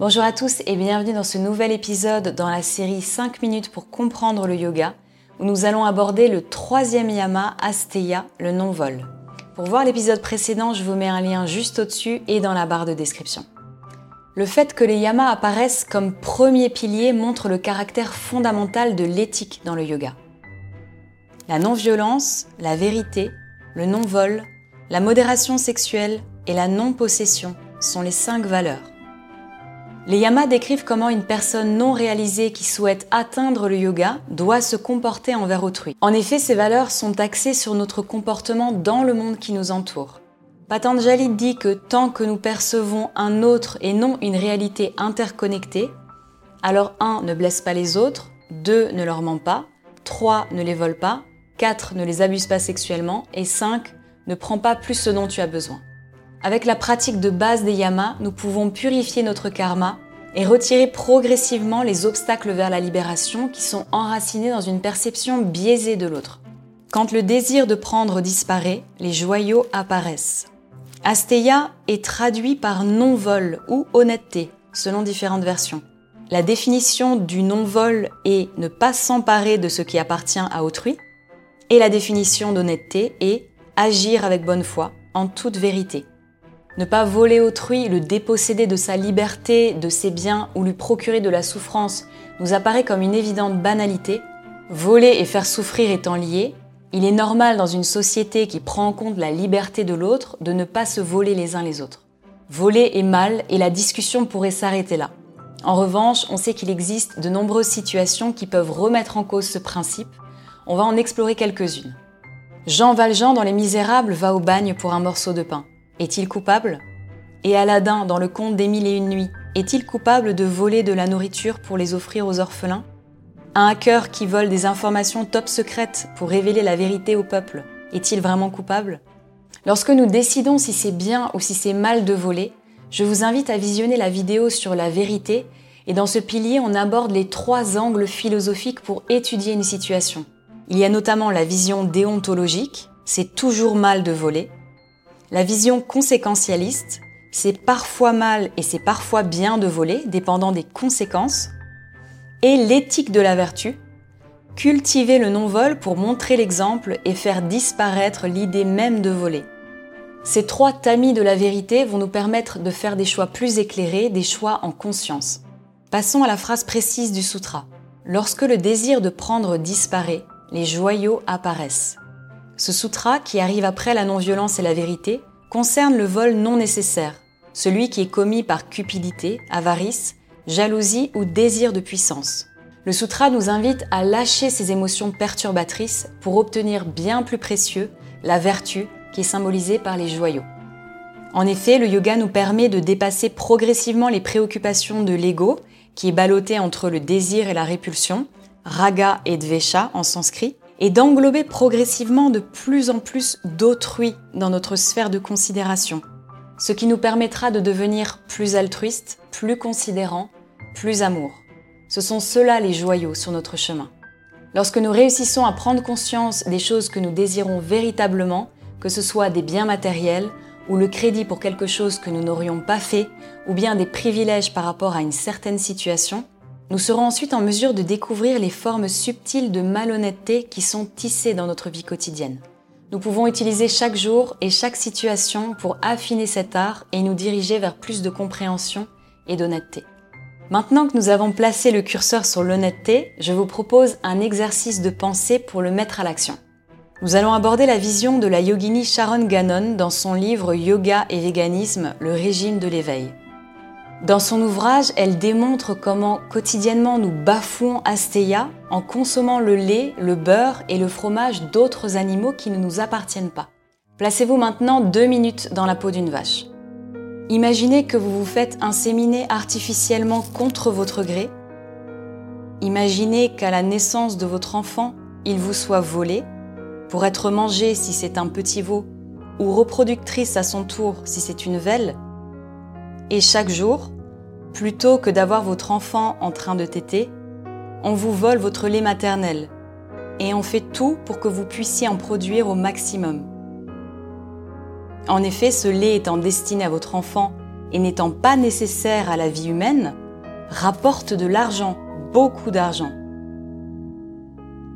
Bonjour à tous et bienvenue dans ce nouvel épisode dans la série 5 minutes pour comprendre le yoga, où nous allons aborder le troisième yama, Asteya, le non-vol. Pour voir l'épisode précédent, je vous mets un lien juste au-dessus et dans la barre de description. Le fait que les yamas apparaissent comme premier pilier montre le caractère fondamental de l'éthique dans le yoga. La non-violence, la vérité, le non-vol, la modération sexuelle et la non-possession sont les 5 valeurs. Les yamas décrivent comment une personne non réalisée qui souhaite atteindre le yoga doit se comporter envers autrui. En effet, ces valeurs sont axées sur notre comportement dans le monde qui nous entoure. Patanjali dit que tant que nous percevons un autre et non une réalité interconnectée, alors 1. Ne blesse pas les autres, 2. Ne leur ment pas, 3. Ne les vole pas, 4. Ne les abuse pas sexuellement et 5. Ne prends pas plus ce dont tu as besoin. Avec la pratique de base des yamas, nous pouvons purifier notre karma et retirer progressivement les obstacles vers la libération qui sont enracinés dans une perception biaisée de l'autre. Quand le désir de prendre disparaît, les joyaux apparaissent. Asteya est traduit par non-vol ou honnêteté, selon différentes versions. La définition du non-vol est ne pas s'emparer de ce qui appartient à autrui, et la définition d'honnêteté est agir avec bonne foi, en toute vérité. Ne pas voler autrui, le déposséder de sa liberté, de ses biens ou lui procurer de la souffrance nous apparaît comme une évidente banalité. Voler et faire souffrir étant liés, il est normal dans une société qui prend en compte la liberté de l'autre de ne pas se voler les uns les autres. Voler est mal et la discussion pourrait s'arrêter là. En revanche, on sait qu'il existe de nombreuses situations qui peuvent remettre en cause ce principe. On va en explorer quelques-unes. Jean Valjean dans Les Misérables va au bagne pour un morceau de pain. Est-il coupable ? Et Aladin, dans le conte des 1001 nuits, est-il coupable de voler de la nourriture pour les offrir aux orphelins ? Un hacker qui vole des informations top secrètes pour révéler la vérité au peuple, est-il vraiment coupable ? Lorsque nous décidons si c'est bien ou si c'est mal de voler, je vous invite à visionner la vidéo sur la vérité, et dans ce pilier, on aborde les 3 angles philosophiques pour étudier une situation. Il y a notamment la vision déontologique, c'est toujours mal de voler. La vision conséquentialiste, c'est parfois mal et c'est parfois bien de voler, dépendant des conséquences. Et l'éthique de la vertu, cultiver le non-vol pour montrer l'exemple et faire disparaître l'idée même de voler. Ces 3 tamis de la vérité vont nous permettre de faire des choix plus éclairés, des choix en conscience. Passons à la phrase précise du sutra. Lorsque le désir de prendre disparaît, les joyaux apparaissent. Ce sutra, qui arrive après la non-violence et la vérité, concerne le vol non nécessaire, celui qui est commis par cupidité, avarice, jalousie ou désir de puissance. Le sutra nous invite à lâcher ces émotions perturbatrices pour obtenir bien plus précieux la vertu qui est symbolisée par les joyaux. En effet, le yoga nous permet de dépasser progressivement les préoccupations de l'ego, qui est ballotté entre le désir et la répulsion, raga et dvesha en sanskrit, et d'englober progressivement de plus en plus d'autrui dans notre sphère de considération, ce qui nous permettra de devenir plus altruiste, plus considérant, plus amour. Ce sont ceux-là les joyaux sur notre chemin. Lorsque nous réussissons à prendre conscience des choses que nous désirons véritablement, que ce soit des biens matériels, ou le crédit pour quelque chose que nous n'aurions pas fait, ou bien des privilèges par rapport à une certaine situation, nous serons ensuite en mesure de découvrir les formes subtiles de malhonnêteté qui sont tissées dans notre vie quotidienne. Nous pouvons utiliser chaque jour et chaque situation pour affiner cet art et nous diriger vers plus de compréhension et d'honnêteté. Maintenant que nous avons placé le curseur sur l'honnêteté, je vous propose un exercice de pensée pour le mettre à l'action. Nous allons aborder la vision de la yogini Sharon Gannon dans son livre « Yoga et véganisme, le régime de l'éveil ». Dans son ouvrage, elle démontre comment quotidiennement nous bafouons Asteya en consommant le lait, le beurre et le fromage d'autres animaux qui ne nous appartiennent pas. Placez-vous maintenant 2 minutes dans la peau d'une vache. Imaginez que vous vous faites inséminer artificiellement contre votre gré. Imaginez qu'à la naissance de votre enfant, il vous soit volé, pour être mangé si c'est un petit veau, ou reproductrice à son tour si c'est une velle. Et chaque jour, plutôt que d'avoir votre enfant en train de téter, on vous vole votre lait maternel et on fait tout pour que vous puissiez en produire au maximum. En effet, ce lait étant destiné à votre enfant et n'étant pas nécessaire à la vie humaine, rapporte de l'argent, beaucoup d'argent.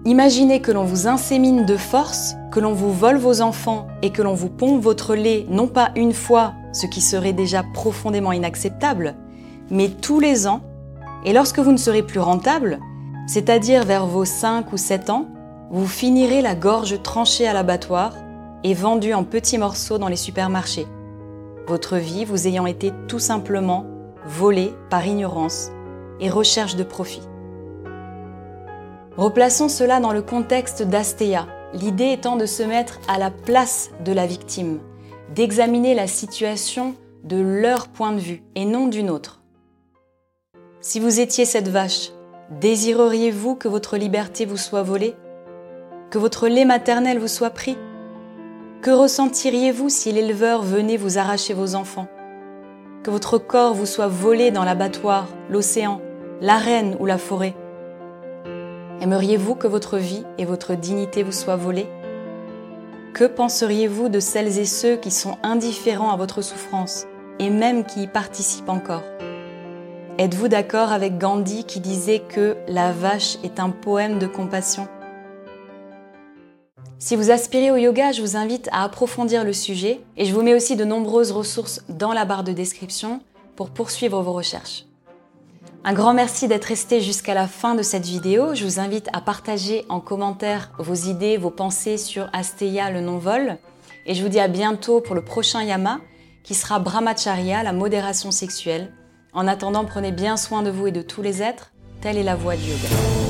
Imaginez que l'on vous insémine de force, que l'on vous vole vos enfants et que l'on vous pompe votre lait non pas une fois, ce qui serait déjà profondément inacceptable, mais tous les ans, et lorsque vous ne serez plus rentable, c'est-à-dire vers vos 5 ou 7 ans, vous finirez la gorge tranchée à l'abattoir et vendue en petits morceaux dans les supermarchés. Votre vie vous ayant été tout simplement volée par ignorance et recherche de profit. Replaçons cela dans le contexte d'Asteya, l'idée étant de se mettre à la place de la victime, d'examiner la situation de leur point de vue et non d'une autre. Si vous étiez cette vache, désireriez-vous que votre liberté vous soit volée? Que votre lait maternel vous soit pris? Que ressentiriez-vous si l'éleveur venait vous arracher vos enfants? Que votre corps vous soit volé dans l'abattoir, l'océan, l'arène ou la forêt? Aimeriez-vous que votre vie et votre dignité vous soient volées? Que penseriez-vous de celles et ceux qui sont indifférents à votre souffrance et même qui y participent encore? Êtes-vous d'accord avec Gandhi qui disait que « La vache est un poème de compassion » ? Si vous aspirez au yoga, je vous invite à approfondir le sujet et je vous mets aussi de nombreuses ressources dans la barre de description pour poursuivre vos recherches. Un grand merci d'être resté jusqu'à la fin de cette vidéo. Je vous invite à partager en commentaire vos idées, vos pensées sur Asteya, le non-vol. Et je vous dis à bientôt pour le prochain Yama qui sera Brahmacharya, la modération sexuelle. En attendant, prenez bien soin de vous et de tous les êtres, telle est la voie du yoga.